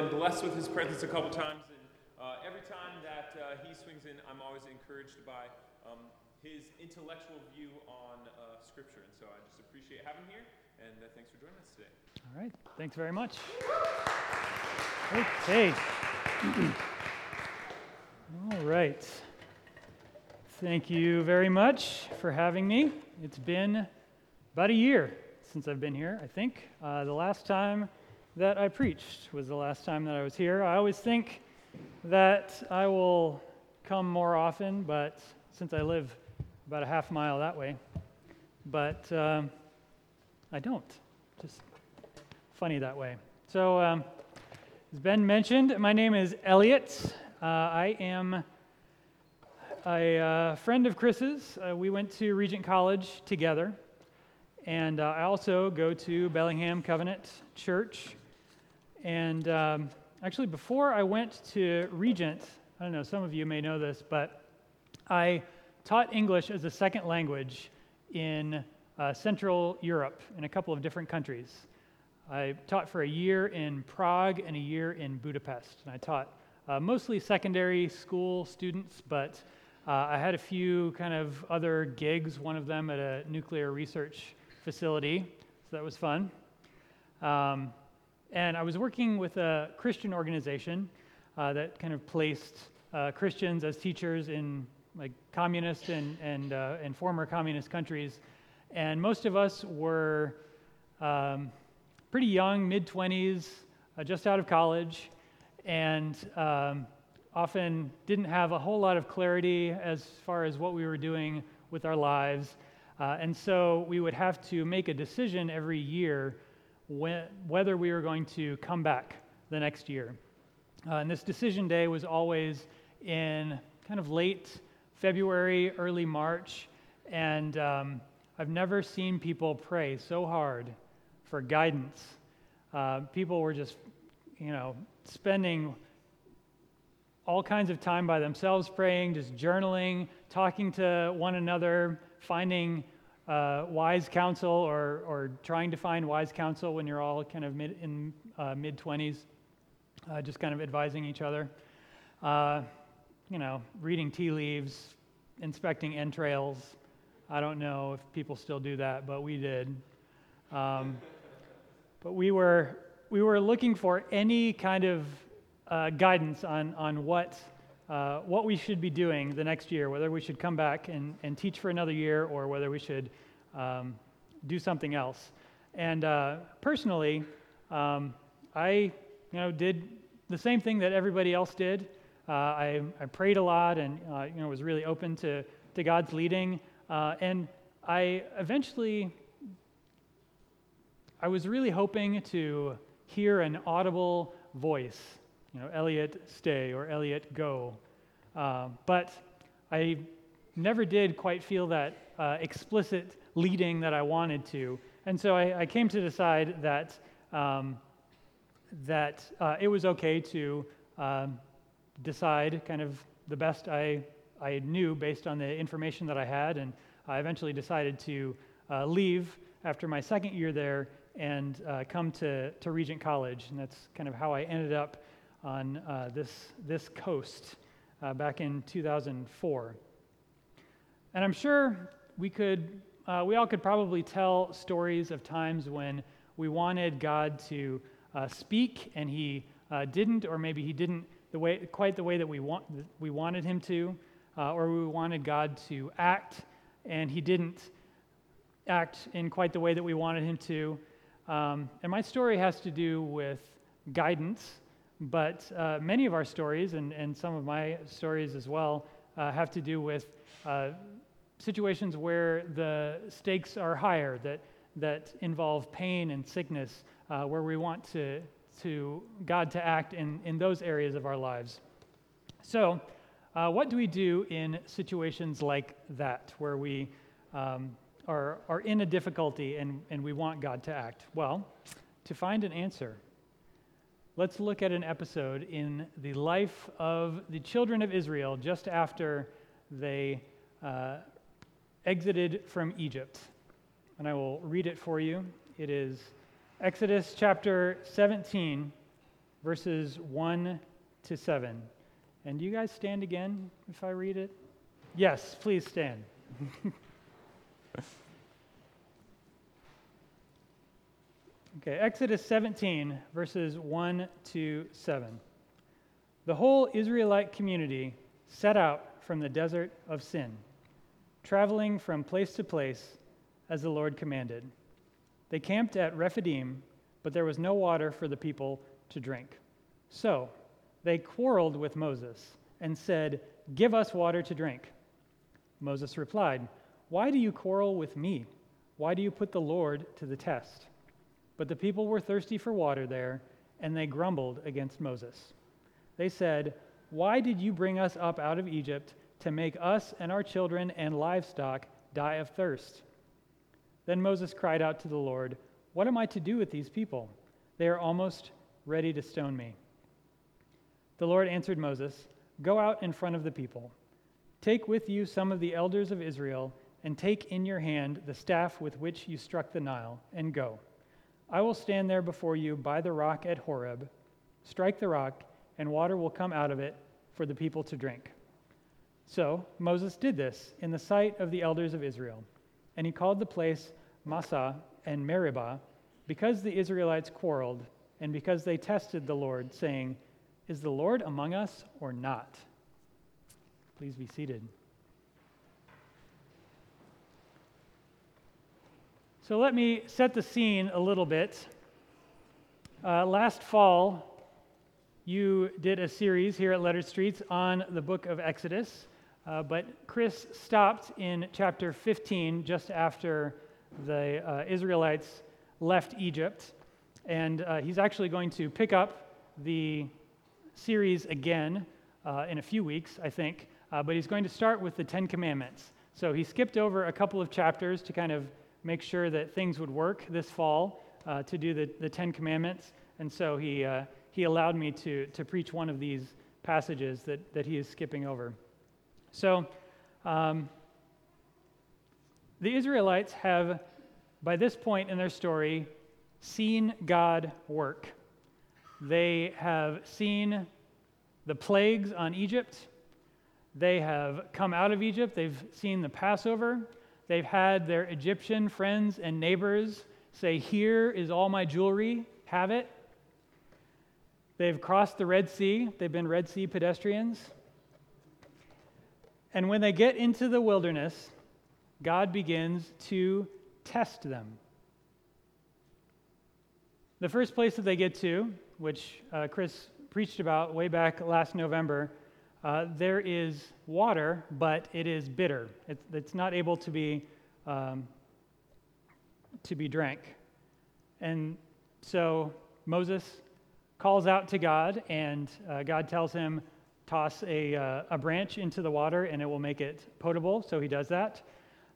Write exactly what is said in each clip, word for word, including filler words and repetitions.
been blessed with his presence a couple times, and uh, every time that uh, he swings in, I'm always encouraged by um, his intellectual view on uh, Scripture, and so I just appreciate having him here, and uh, thanks for joining us today. All right, thanks very much. Okay. All right. Thank you very much for having me. It's been about a year since I've been here, I think. Uh, the last time that I preached was the last time that I was here. I always think that I will come more often, but since I live about a half mile that way, but um, I don't. Just funny that way. So, um, as Ben mentioned, my name is Elliot. Uh, I am a uh, friend of Chris's. Uh, we went to Regent College together, and uh, I also go to Bellingham Covenant Church. And um, actually, before I went to Regent, I don't know, some of you may know this, but I taught English as a second language in uh, Central Europe in a couple of different countries. I taught for a year in Prague and a year in Budapest, and I taught uh, mostly secondary school students, but uh, I had a few kind of other gigs, one of them at a nuclear research facility, so that was fun. Um, and I was working with a Christian organization uh, that kind of placed uh, Christians as teachers in like communist and, and, uh, and former communist countries, and most of us were um, pretty young, mid-twenties, uh, just out of college, and um, often didn't have a whole lot of clarity as far as what we were doing with our lives. Uh, and so we would have to make a decision every year when, whether we were going to come back the next year. Uh, and this decision day was always in kind of late February, early March, and um, I've never seen people pray so hard for guidance. Uh, people were just, you know, spending all kinds of time by themselves praying, just journaling, talking to one another, finding uh, wise counsel or or trying to find wise counsel when you're all kind of mid, in uh, mid-twenties, uh, just kind of advising each other. Uh, you know, reading tea leaves, inspecting entrails. I don't know if people still do that, but we did. Um, But we were we were looking for any kind of uh, guidance on on what uh, what we should be doing the next year, whether we should come back and, and teach for another year or whether we should um, do something else. And uh, personally, um, I you know did the same thing that everybody else did. Uh, I I prayed a lot and uh, you know was really open to to God's leading. Uh, and I eventually. I was really hoping to hear an audible voice, you know, Elliot stay or Elliot go, uh, but I never did quite feel that uh, explicit leading that I wanted to, and so I, I came to decide that um, that uh, it was okay to um, decide kind of the best I I knew based on the information that I had, and I eventually decided to uh, leave after my second year there, and uh, come to, to Regent College, and that's kind of how I ended up on uh, this this coast uh, back in two thousand four. And I'm sure we could, uh, we all could probably tell stories of times when we wanted God to uh, speak, and He uh, didn't, or maybe He didn't the way quite the way that we want we wanted Him to, uh, or we wanted God to act, and He didn't act in quite the way that we wanted Him to. Um, and my story has to do with guidance, but uh, many of our stories, and, and some of my stories as well, uh, have to do with uh, situations where the stakes are higher, that that involve pain and sickness, uh, where we want to to God to act in, in those areas of our lives. So uh, what do we do in situations like that, where we um, are, are in a difficulty and, and we want God to act? Well, to find an answer, let's look at an episode in the life of the children of Israel just after they uh, exited from Egypt. And I will read it for you. It is Exodus chapter seventeen, verses one to seven. And do you guys stand again if I read it? Yes, please stand. Okay, Exodus seventeen, verses one to seven. The whole Israelite community set out from the desert of Sin, traveling from place to place as the Lord commanded. They camped at Rephidim, but there was no water for the people to drink. So they quarreled with Moses and said, "Give us water to drink." Moses replied, "Why do you quarrel with me? Why do you put the Lord to the test?" But the people were thirsty for water there, and they grumbled against Moses. They said, "Why did you bring us up out of Egypt to make us and our children and livestock die of thirst?" Then Moses cried out to the Lord, "What am I to do with these people? They are almost ready to stone me." The Lord answered Moses, "Go out in front of the people. Take with you some of the elders of Israel, and take in your hand the staff with which you struck the Nile, and go. I will stand there before you by the rock at Horeb. Strike the rock, and water will come out of it for the people to drink." So Moses did this in the sight of the elders of Israel, and he called the place Massah and Meribah, because the Israelites quarreled, and because they tested the Lord, saying, "Is the Lord among us or not?" Please be seated. So let me set the scene a little bit. Uh, last fall, you did a series here at Lettered Streets on the book of Exodus, uh, but Chris stopped in chapter fifteen just after the uh, Israelites left Egypt, and uh, he's actually going to pick up the series again uh, in a few weeks, I think. Uh, but he's going to start with the Ten Commandments. So he skipped over a couple of chapters to kind of make sure that things would work this fall uh, to do the, the Ten Commandments. And so he uh, he allowed me to to preach one of these passages that, that he is skipping over. So um, the Israelites have, by this point in their story, seen God work. They have seen the plagues on Egypt. They have come out of Egypt. They've seen the Passover. They've had their Egyptian friends and neighbors say, "Here is all my jewelry, have it." They've crossed the Red Sea. They've been Red Sea pedestrians. And when they get into the wilderness, God begins to test them. The first place that they get to, which uh, Chris preached about way back last November, uh, there is water, but it is bitter. It, it's not able to be um, to be drank. And so Moses calls out to God, and uh, God tells him, toss a, uh, a branch into the water, and it will make it potable, so he does that.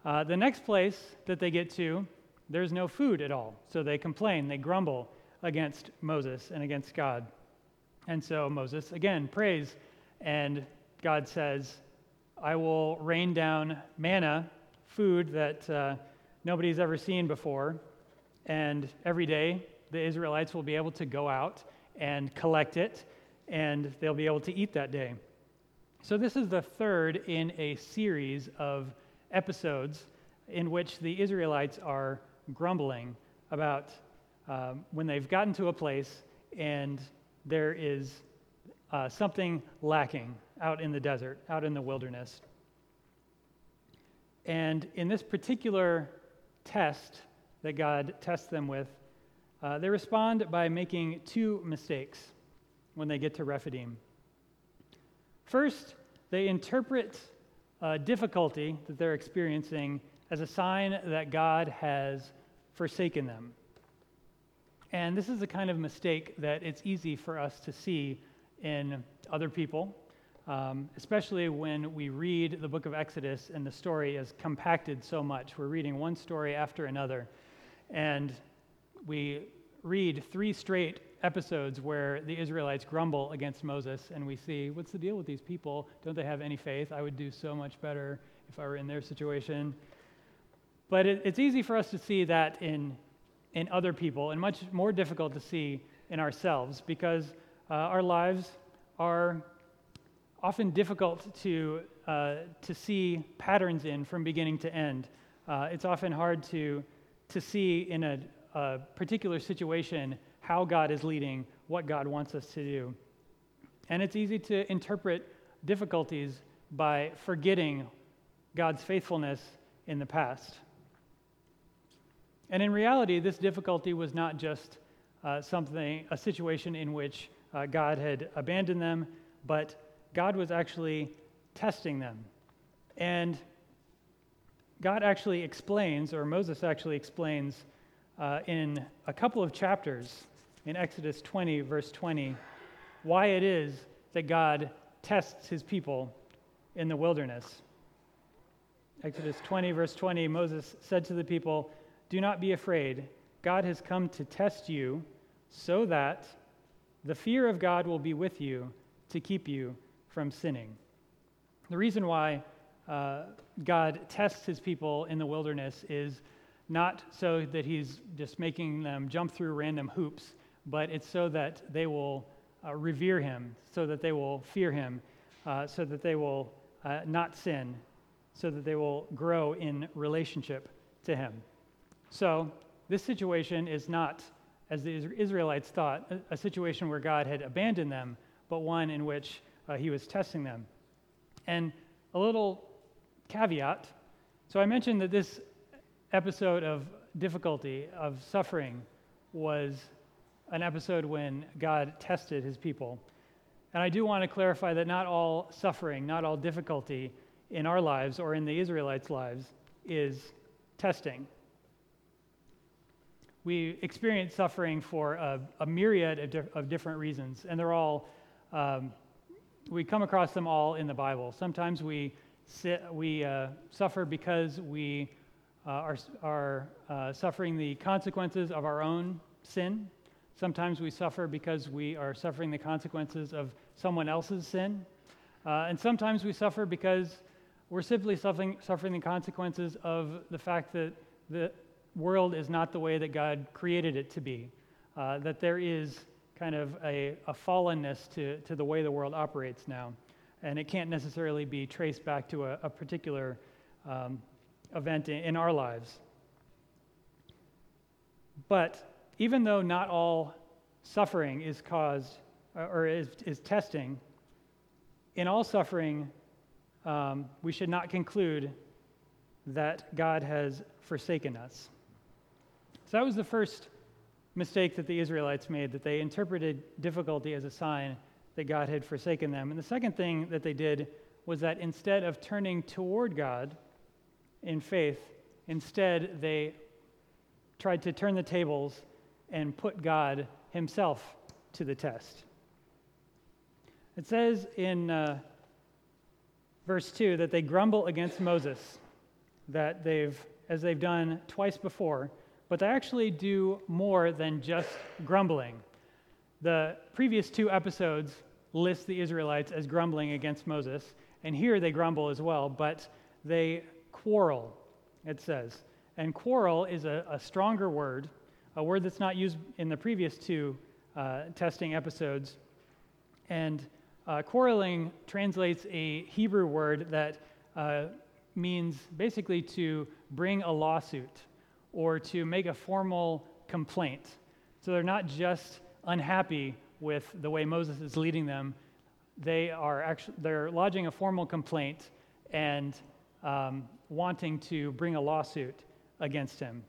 Uh, the next place that they get to, there's no food at all, so they complain, they grumble against Moses and against God. And so Moses again prays, and God says, "I will rain down manna," food that uh, nobody's ever seen before, and every day the Israelites will be able to go out and collect it, and they'll be able to eat that day. So this is the third in a series of episodes in which the Israelites are grumbling about Um, when they've gotten to a place and there is uh, something lacking out in the desert, out in the wilderness. And in this particular test that God tests them with, uh, they respond by making two mistakes when they get to Rephidim. First, they interpret uh, difficulty that they're experiencing as a sign that God has forsaken them. And this is the kind of mistake that it's easy for us to see in other people, um, especially when we read the book of Exodus and the story is compacted so much. We're reading one story after another, and we read three straight episodes where the Israelites grumble against Moses, and we see, what's the deal with these people? Don't they have any faith? I would do so much better if I were in their situation. But it, it's easy for us to see that in in other people, and much more difficult to see in ourselves, because Uh, our lives are often difficult to uh, to see patterns in from beginning to end. Uh, it's often hard to to see in a, a particular situation how God is leading, what God wants us to do. And it's easy to interpret difficulties by forgetting God's faithfulness in the past. And in reality, this difficulty was not just uh, something, a situation in which uh, God had abandoned them, but God was actually testing them. And God actually explains, or Moses actually explains, uh, in a couple of chapters, in Exodus twenty, verse twenty, why it is that God tests his people in the wilderness. Exodus twenty, verse twenty, Moses said to the people, "Do not be afraid. God has come to test you so that the fear of God will be with you to keep you from sinning." The reason why uh, God tests his people in the wilderness is not so that he's just making them jump through random hoops, but it's so that they will uh, revere him, so that they will fear him, uh, so that they will uh, not sin, so that they will grow in relationship to him. So this situation is not, as the Israelites thought, a situation where God had abandoned them, but one in which uh, he was testing them. And a little caveat. So I mentioned that this episode of difficulty, of suffering, was an episode when God tested his people. And I do want to clarify that not all suffering, not all difficulty in our lives or in the Israelites' lives is testing. We experience suffering for a, a myriad of, di- of different reasons, and they're all, um, we come across them all in the Bible. Sometimes we sit, we uh, suffer because we uh, are, are uh, suffering the consequences of our own sin. Sometimes we suffer because we are suffering the consequences of someone else's sin. Uh, and sometimes we suffer because we're simply suffering, suffering the consequences of the fact that the world is not the way that God created it to be, uh, that there is kind of a, a fallenness to, to the way the world operates now, and it can't necessarily be traced back to a, a particular um, event in, in our lives. But even though not all suffering is caused or is, is testing, in all suffering, Um, we should not conclude that God has forsaken us. So that was the first mistake that the Israelites made, that they interpreted difficulty as a sign that God had forsaken them. And the second thing that they did was that instead of turning toward God in faith, instead they tried to turn the tables and put God himself to the test. It says in Uh, Verse two, that they grumble against Moses, that they've, as they've done twice before, but they actually do more than just grumbling. The previous two episodes list the Israelites as grumbling against Moses, and here they grumble as well, but they quarrel, it says. And quarrel is a, a stronger word, a word that's not used in the previous two uh, testing episodes, and Uh, quarreling translates a Hebrew word that uh, means basically to bring a lawsuit or to make a formal complaint. So they're not just unhappy with the way Moses is leading them; they are actually they're lodging a formal complaint and um, wanting to bring a lawsuit against him.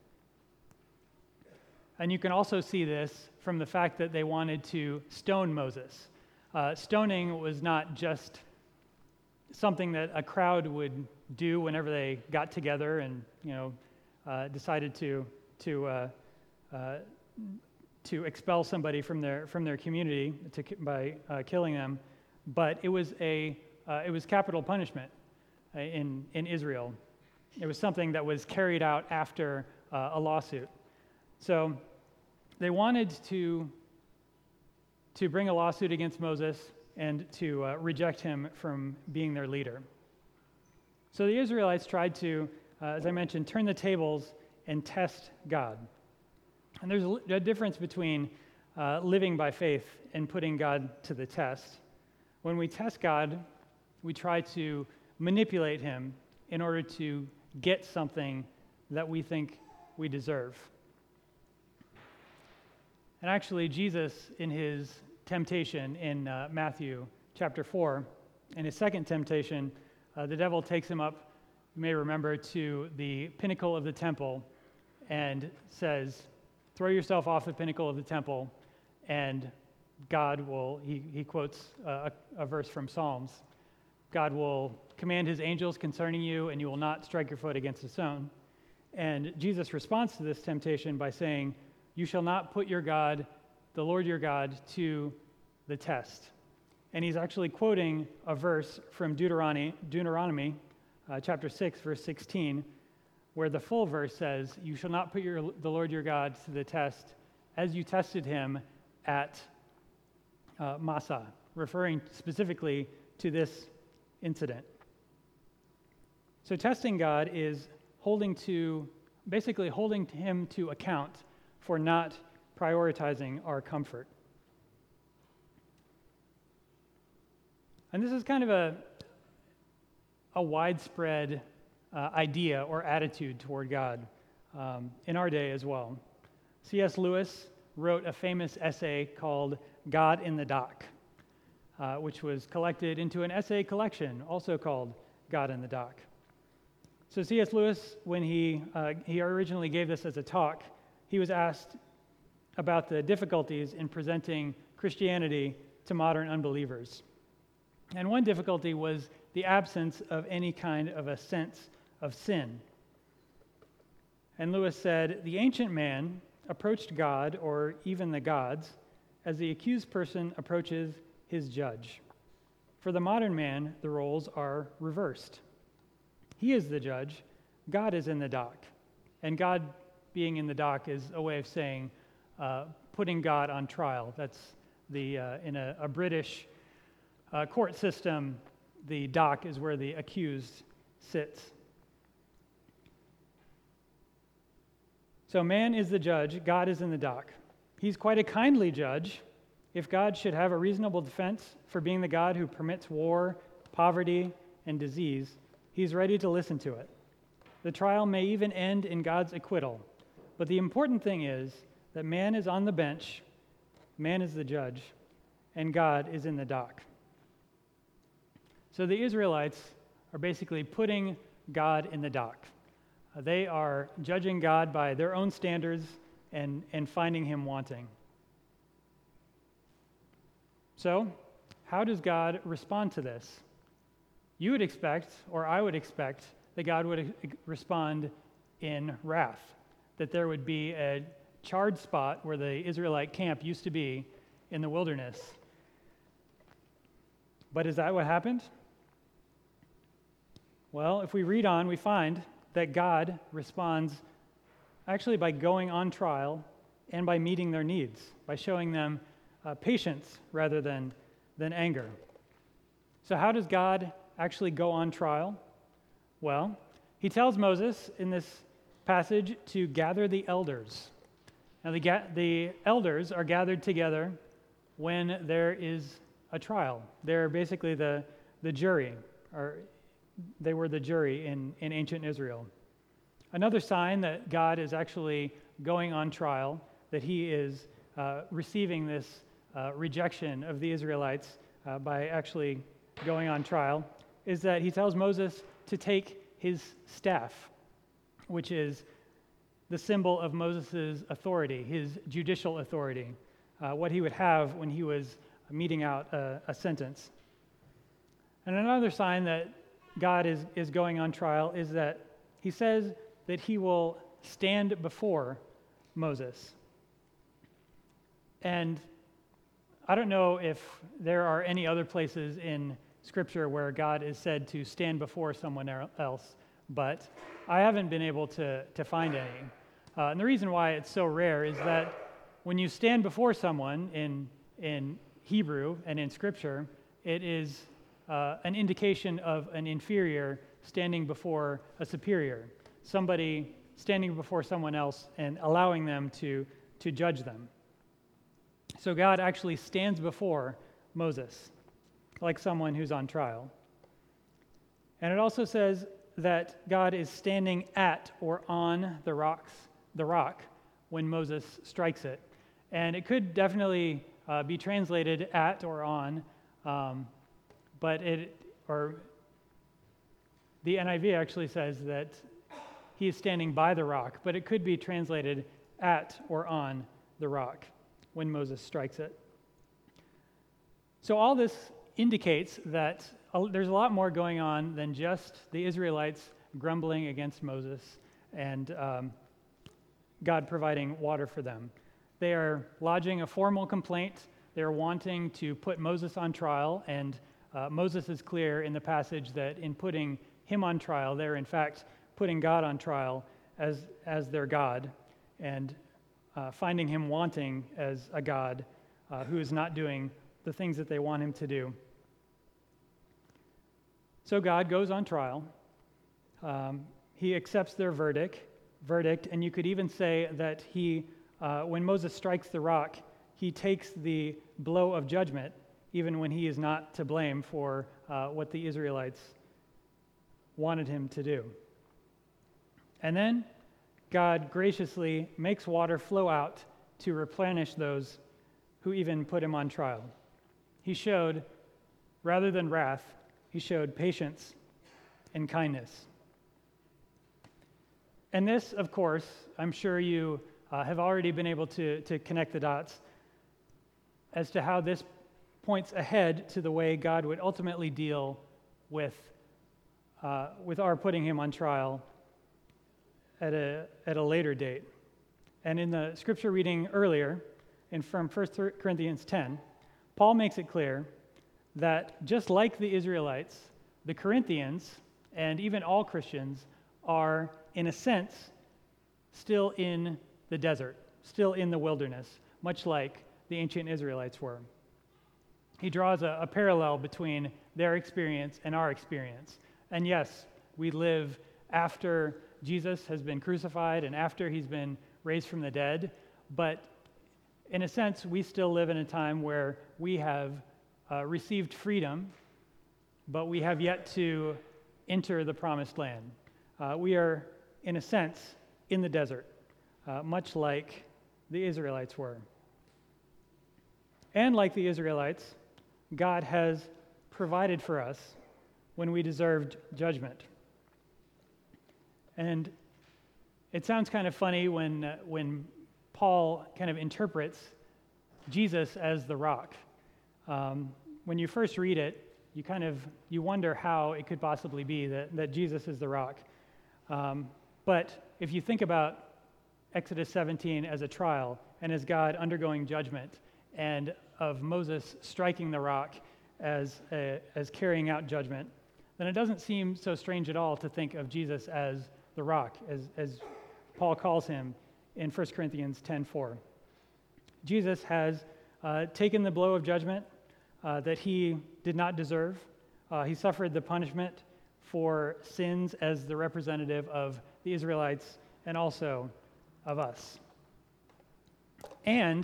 And you can also see this from the fact that they wanted to stone Moses. Uh, stoning was not just something that a crowd would do whenever they got together and, you know, uh, decided to to uh, uh, to expel somebody from their from their community to, by uh, killing them, but it was a uh, it was capital punishment in in Israel. It was something that was carried out after uh, a lawsuit. So they wanted to. to bring a lawsuit against Moses and to uh, reject him from being their leader. So the Israelites tried to, uh, as I mentioned, turn the tables and test God. And there's a difference between uh, living by faith and putting God to the test. When we test God, we try to manipulate him in order to get something that we think we deserve. And actually, Jesus, in his temptation in uh, Matthew chapter four, in his second temptation, uh, the devil takes him up, you may remember, to the pinnacle of the temple and says, throw yourself off the pinnacle of the temple, and God will, he, he quotes a, a verse from Psalms, God will command his angels concerning you, and you will not strike your foot against a stone. And Jesus responds to this temptation by saying, you shall not put your God, the Lord your God, to the test. And he's actually quoting a verse from Deuteronomy, Deuteronomy uh, chapter six, verse sixteen, where the full verse says, you shall not put your, the Lord your God to the test as you tested him at uh, Massah, referring specifically to this incident. So testing God is holding to, basically holding him to account for not prioritizing our comfort. And this is kind of a, a widespread uh, idea or attitude toward God um, in our day as well. C S Lewis wrote a famous essay called God in the Dock, uh, which was collected into an essay collection also called God in the Dock. So C S Lewis, when he uh, he originally gave this as a talk, he was asked about the difficulties in presenting Christianity to modern unbelievers. And one difficulty was the absence of any kind of a sense of sin. And Lewis said, the ancient man approached God, or even the gods, as the accused person approaches his judge. For the modern man, the roles are reversed. He is the judge, God is in the dock. And God being in the dock is a way of saying uh, putting God on trial. That's the uh, in a, a British uh, court system, the dock is where the accused sits. So man is the judge, God is in the dock. He's quite a kindly judge. If God should have a reasonable defense for being the God who permits war, poverty, and disease, he's ready to listen to it. The trial may even end in God's acquittal. But the important thing is that man is on the bench, man is the judge, and God is in the dock. So the Israelites are basically putting God in the dock. They are judging God by their own standards and, and finding him wanting. So, how does God respond to this? You would expect, or I would expect, that God would respond in wrath, that there would be a charred spot where the Israelite camp used to be in the wilderness. But is that what happened? Well, if we read on, we find that God responds actually by going on trial and by meeting their needs, by showing them uh, patience rather than, than anger. So how does God actually go on trial? Well, he tells Moses in this passage to gather the elders. Now, the, ga- the elders are gathered together when there is a trial. They're basically the, the jury, or they were the jury in, in ancient Israel. Another sign that God is actually going on trial, that he is uh, receiving this uh, rejection of the Israelites uh, by actually going on trial, is that he tells Moses to take his staff, which is the symbol of Moses' authority, his judicial authority, uh, what he would have when he was meting out a, a sentence. And another sign that God is, is going on trial is that he says that he will stand before Moses. And I don't know if there are any other places in Scripture where God is said to stand before someone else, but I haven't been able to, to find any. Uh, and the reason why it's so rare is that when you stand before someone in in Hebrew and in Scripture, it is uh, an indication of an inferior standing before a superior, somebody standing before someone else and allowing them to, to judge them. So God actually stands before Moses, like someone who's on trial. And it also says that God is standing at or on the rocks, the rock when Moses strikes it. And it could definitely uh, be translated at or on, um, but it, or the N I V actually says that he is standing by the rock, but it could be translated at or on the rock when Moses strikes it. So all this indicates that there's a lot more going on than just the Israelites grumbling against Moses and um, God providing water for them. They are lodging a formal complaint. They're wanting to put Moses on trial, and uh, Moses is clear in the passage that in putting him on trial, they're in fact putting God on trial as, as their God and uh, finding him wanting as a God uh, who is not doing the things that they want him to do. So God goes on trial. Um, he accepts their verdict, verdict, and you could even say that he, uh, when Moses strikes the rock, he takes the blow of judgment, even when he is not to blame for uh, what the Israelites wanted him to do. And then God graciously makes water flow out to replenish those who even put him on trial. He showed, rather than wrath, he showed patience and kindness. And this, of course, I'm sure you uh, have already been able to, to connect the dots as to how this points ahead to the way God would ultimately deal with, uh, with our putting him on trial at a, at a later date. And in the scripture reading earlier, and from First Corinthians ten, Paul makes it clear that just like the Israelites, the Corinthians, and even all Christians, are, in a sense, still in the desert, still in the wilderness, much like the ancient Israelites were. He draws a, a parallel between their experience and our experience. And yes, we live after Jesus has been crucified and after he's been raised from the dead, but in a sense, we still live in a time where we have Uh, received freedom, but we have yet to enter the promised land. Uh, we are, in a sense, in the desert, uh, much like the Israelites were. And like the Israelites, God has provided for us when we deserved judgment. And it sounds kind of funny when uh, when Paul kind of interprets Jesus as the rock. Um, when you first read it, you kind of, you wonder how it could possibly be that, that Jesus is the rock. Um, but if you think about Exodus seventeen as a trial and as God undergoing judgment and of Moses striking the rock as, a, as carrying out judgment, then it doesn't seem so strange at all to think of Jesus as the rock, as, as Paul calls him in First Corinthians ten four. Jesus has uh, taken the blow of judgment Uh, that he did not deserve. Uh, he suffered the punishment for sins as the representative of the Israelites and also of us. And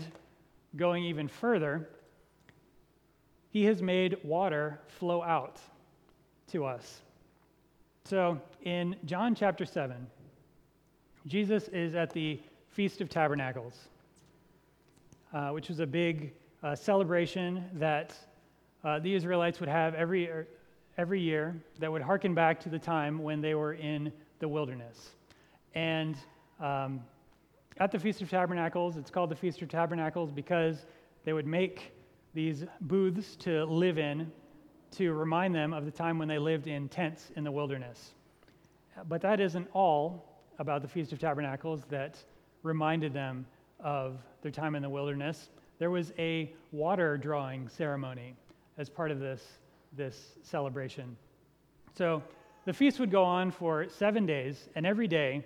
going even further, he has made water flow out to us. So in John chapter seven, Jesus is at the Feast of Tabernacles, uh, which was a big uh, celebration that Uh, the Israelites would have every every year that would hearken back to the time when they were in the wilderness. And um, at the Feast of Tabernacles, it's called the Feast of Tabernacles because they would make these booths to live in to remind them of the time when they lived in tents in the wilderness. But that isn't all about the Feast of Tabernacles that reminded them of their time in the wilderness. There was a water drawing ceremony as part of this, this celebration. So the feast would go on for seven days, and every day uh,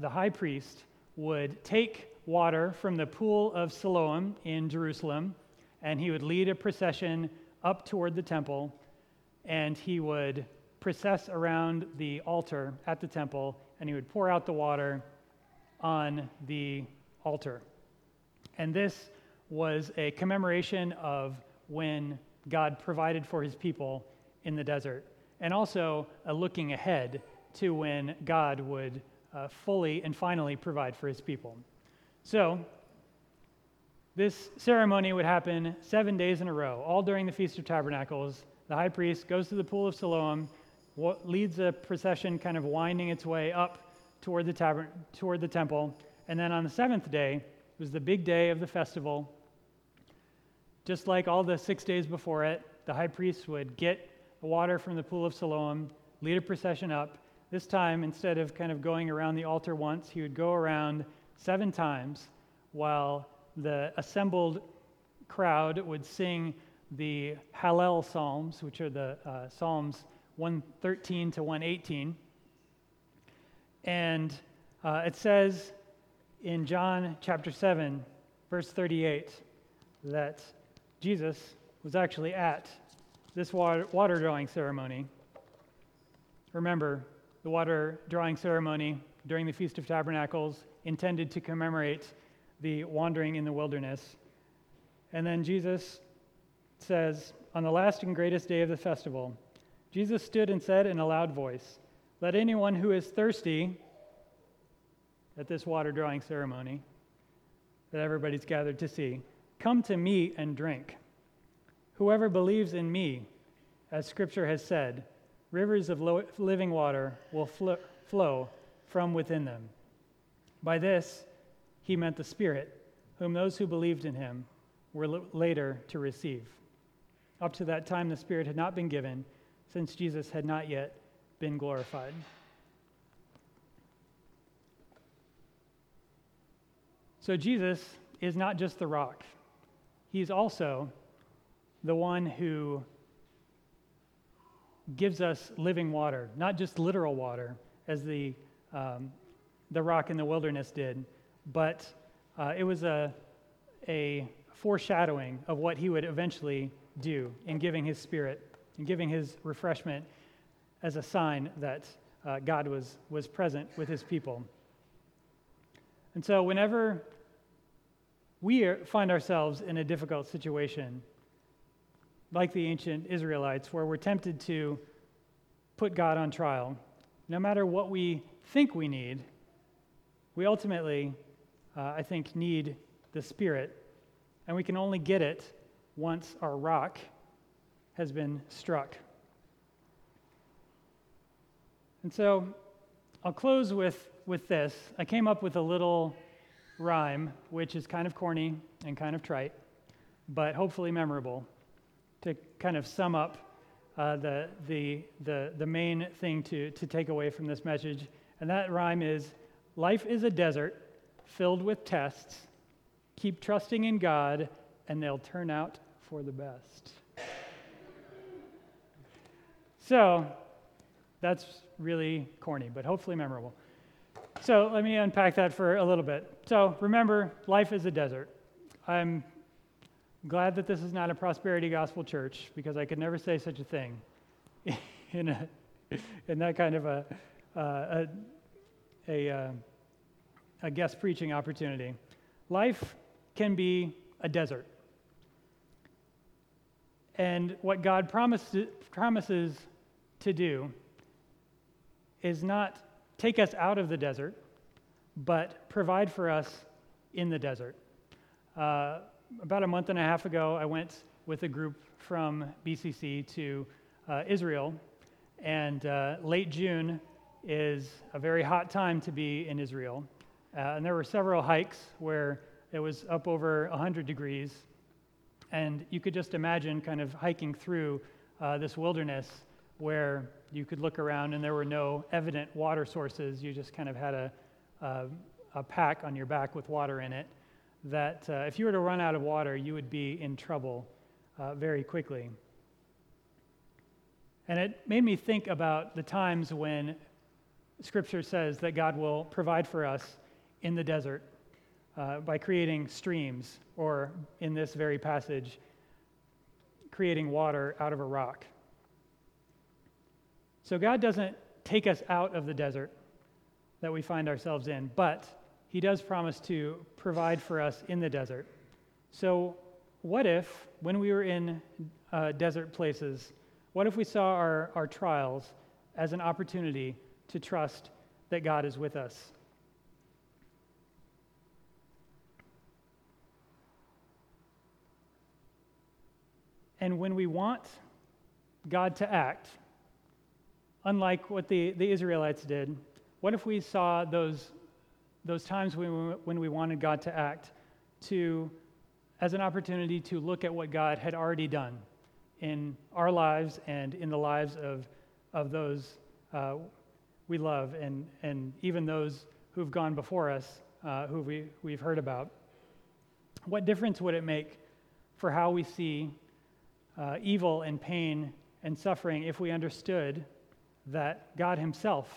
the high priest would take water from the Pool of Siloam in Jerusalem, and he would lead a procession up toward the temple, and he would process around the altar at the temple, and he would pour out the water on the altar. And this was a commemoration of when God provided for his people in the desert, and also a looking ahead to when God would uh, fully and finally provide for his people. So this ceremony would happen seven days in a row, all during the Feast of Tabernacles. The high priest goes to the Pool of Siloam, leads a procession kind of winding its way up toward the tabern- toward the temple, and then on the seventh day, it was the big day of the festival. Just like all the six days before it, the high priest would get the water from the Pool of Siloam, lead a procession up. This time, instead of kind of going around the altar once, he would go around seven times while the assembled crowd would sing the Hallel Psalms, which are the uh, Psalms one thirteen to one eighteen. And uh, it says in John chapter seven, verse thirty-eight, that Jesus was actually at this water, water drawing ceremony. Remember, the water drawing ceremony during the Feast of Tabernacles intended to commemorate the wandering in the wilderness. And then Jesus says, on the last and greatest day of the festival, Jesus stood and said in a loud voice, "Let anyone who is thirsty," at this water drawing ceremony that everybody's gathered to see, "come to me and drink. Whoever believes in me, as Scripture has said, rivers of lo- living water will fl- flow from within them." By this, he meant the Spirit, whom those who believed in him were l- later to receive. Up to that time, the Spirit had not been given, since Jesus had not yet been glorified. So Jesus is not just the rock. He's also the one who gives us living water, not just literal water, as the um, the rock in the wilderness did, but uh, it was a a foreshadowing of what he would eventually do in giving his Spirit and giving his refreshment as a sign that uh, God was was present with his people. And so whenever we are, find ourselves in a difficult situation, like the ancient Israelites, where we're tempted to put God on trial, no matter what we think we need, we ultimately, uh, I think, need the Spirit, and we can only get it once our rock has been struck. And so I'll close with, with this. I came up with a little rhyme, which is kind of corny and kind of trite, but hopefully memorable, to kind of sum up uh, the, the the the main thing to, to take away from this message. And that rhyme is, life is a desert filled with tests. Keep trusting in God, and they'll turn out for the best. So that's really corny, but hopefully memorable. So let me unpack that for a little bit. So remember, life is a desert. I'm glad that this is not a prosperity gospel church, because I could never say such a thing in a in that kind of a uh, a a, a guest preaching opportunity. Life can be a desert, and what God promises promises to do is not take us out of the desert, but provide for us in the desert. Uh, about a month and a half ago, I went with a group from B C C to uh, Israel, and uh, late June is a very hot time to be in Israel. Uh, and there were several hikes where it was up over one hundred degrees, and you could just imagine kind of hiking through uh, this wilderness where you could look around and there were no evident water sources. You just kind of had a a, a pack on your back with water in it, that uh, if you were to run out of water, you would be in trouble uh, very quickly. And it made me think about the times when Scripture says that God will provide for us in the desert uh, by creating streams, or in this very passage, creating water out of a rock. So God doesn't take us out of the desert that we find ourselves in, but he does promise to provide for us in the desert. So what if, when we were in uh, desert places, what if we saw our, our trials as an opportunity to trust that God is with us? And when we want God to act, unlike what the, the Israelites did, what if we saw those those times when we, when we wanted God to act to as an opportunity to look at what God had already done in our lives and in the lives of of those uh, we love and and even those who've gone before us, uh, who we, we've heard about? What difference would it make for how we see uh, evil and pain and suffering if we understood that God himself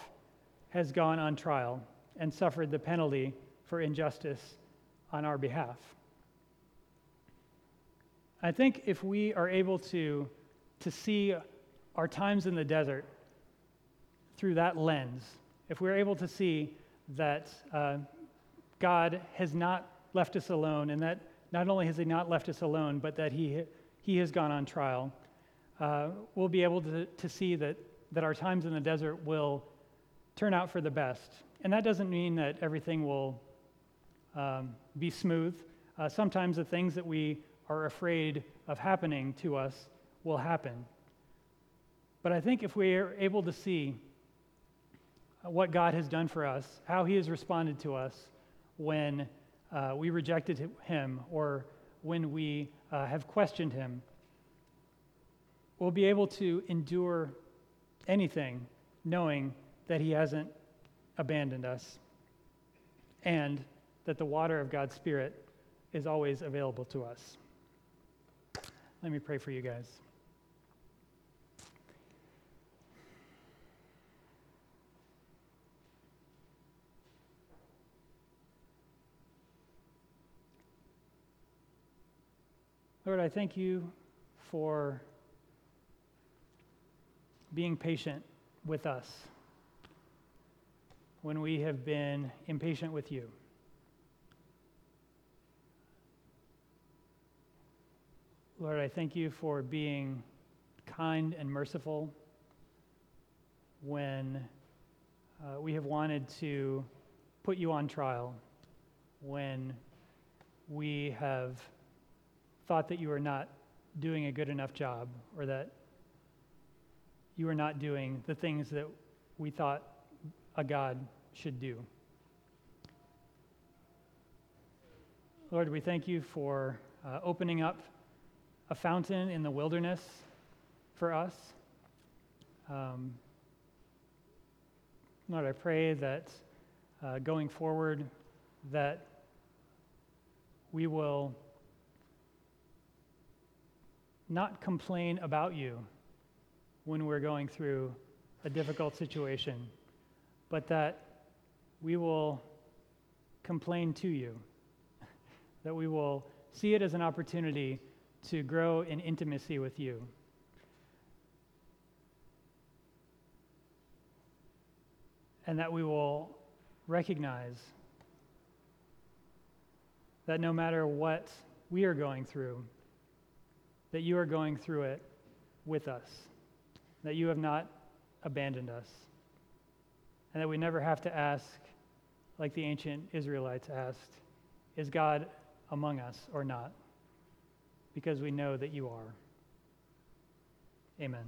has gone on trial and suffered the penalty for injustice on our behalf? I think if we are able to, to see our times in the desert through that lens, if we're able to see that uh, God has not left us alone, and that not only has he not left us alone, but that he he has gone on trial, uh, we'll be able to, to see that, that our times in the desert will turn out for the best. And that doesn't mean that everything will um, be smooth. Uh, sometimes the things that we are afraid of happening to us will happen. But I think if we are able to see what God has done for us, how he has responded to us when uh, we rejected him or when we uh, have questioned him, we'll be able to endure anything knowing that he hasn't abandoned us, and that the water of God's Spirit is always available to us. Let me pray for you guys. Lord, I thank you for being patient with us when we have been impatient with you. Lord, I thank you for being kind and merciful when uh, we have wanted to put you on trial, when we have thought that you are not doing a good enough job, or that you are not doing the things that we thought a God should do. Lord, we thank you for uh, opening up a fountain in the wilderness for us. Um, Lord, I pray that uh, going forward, that we will not complain about you when we're going through a difficult situation, but that we will complain to you, that we will see it as an opportunity to grow in intimacy with you. And that we will recognize that no matter what we are going through, that you are going through it with us, that you have not abandoned us. And that we never have to ask, like the ancient Israelites asked, is God among us or not? Because we know that you are. Amen.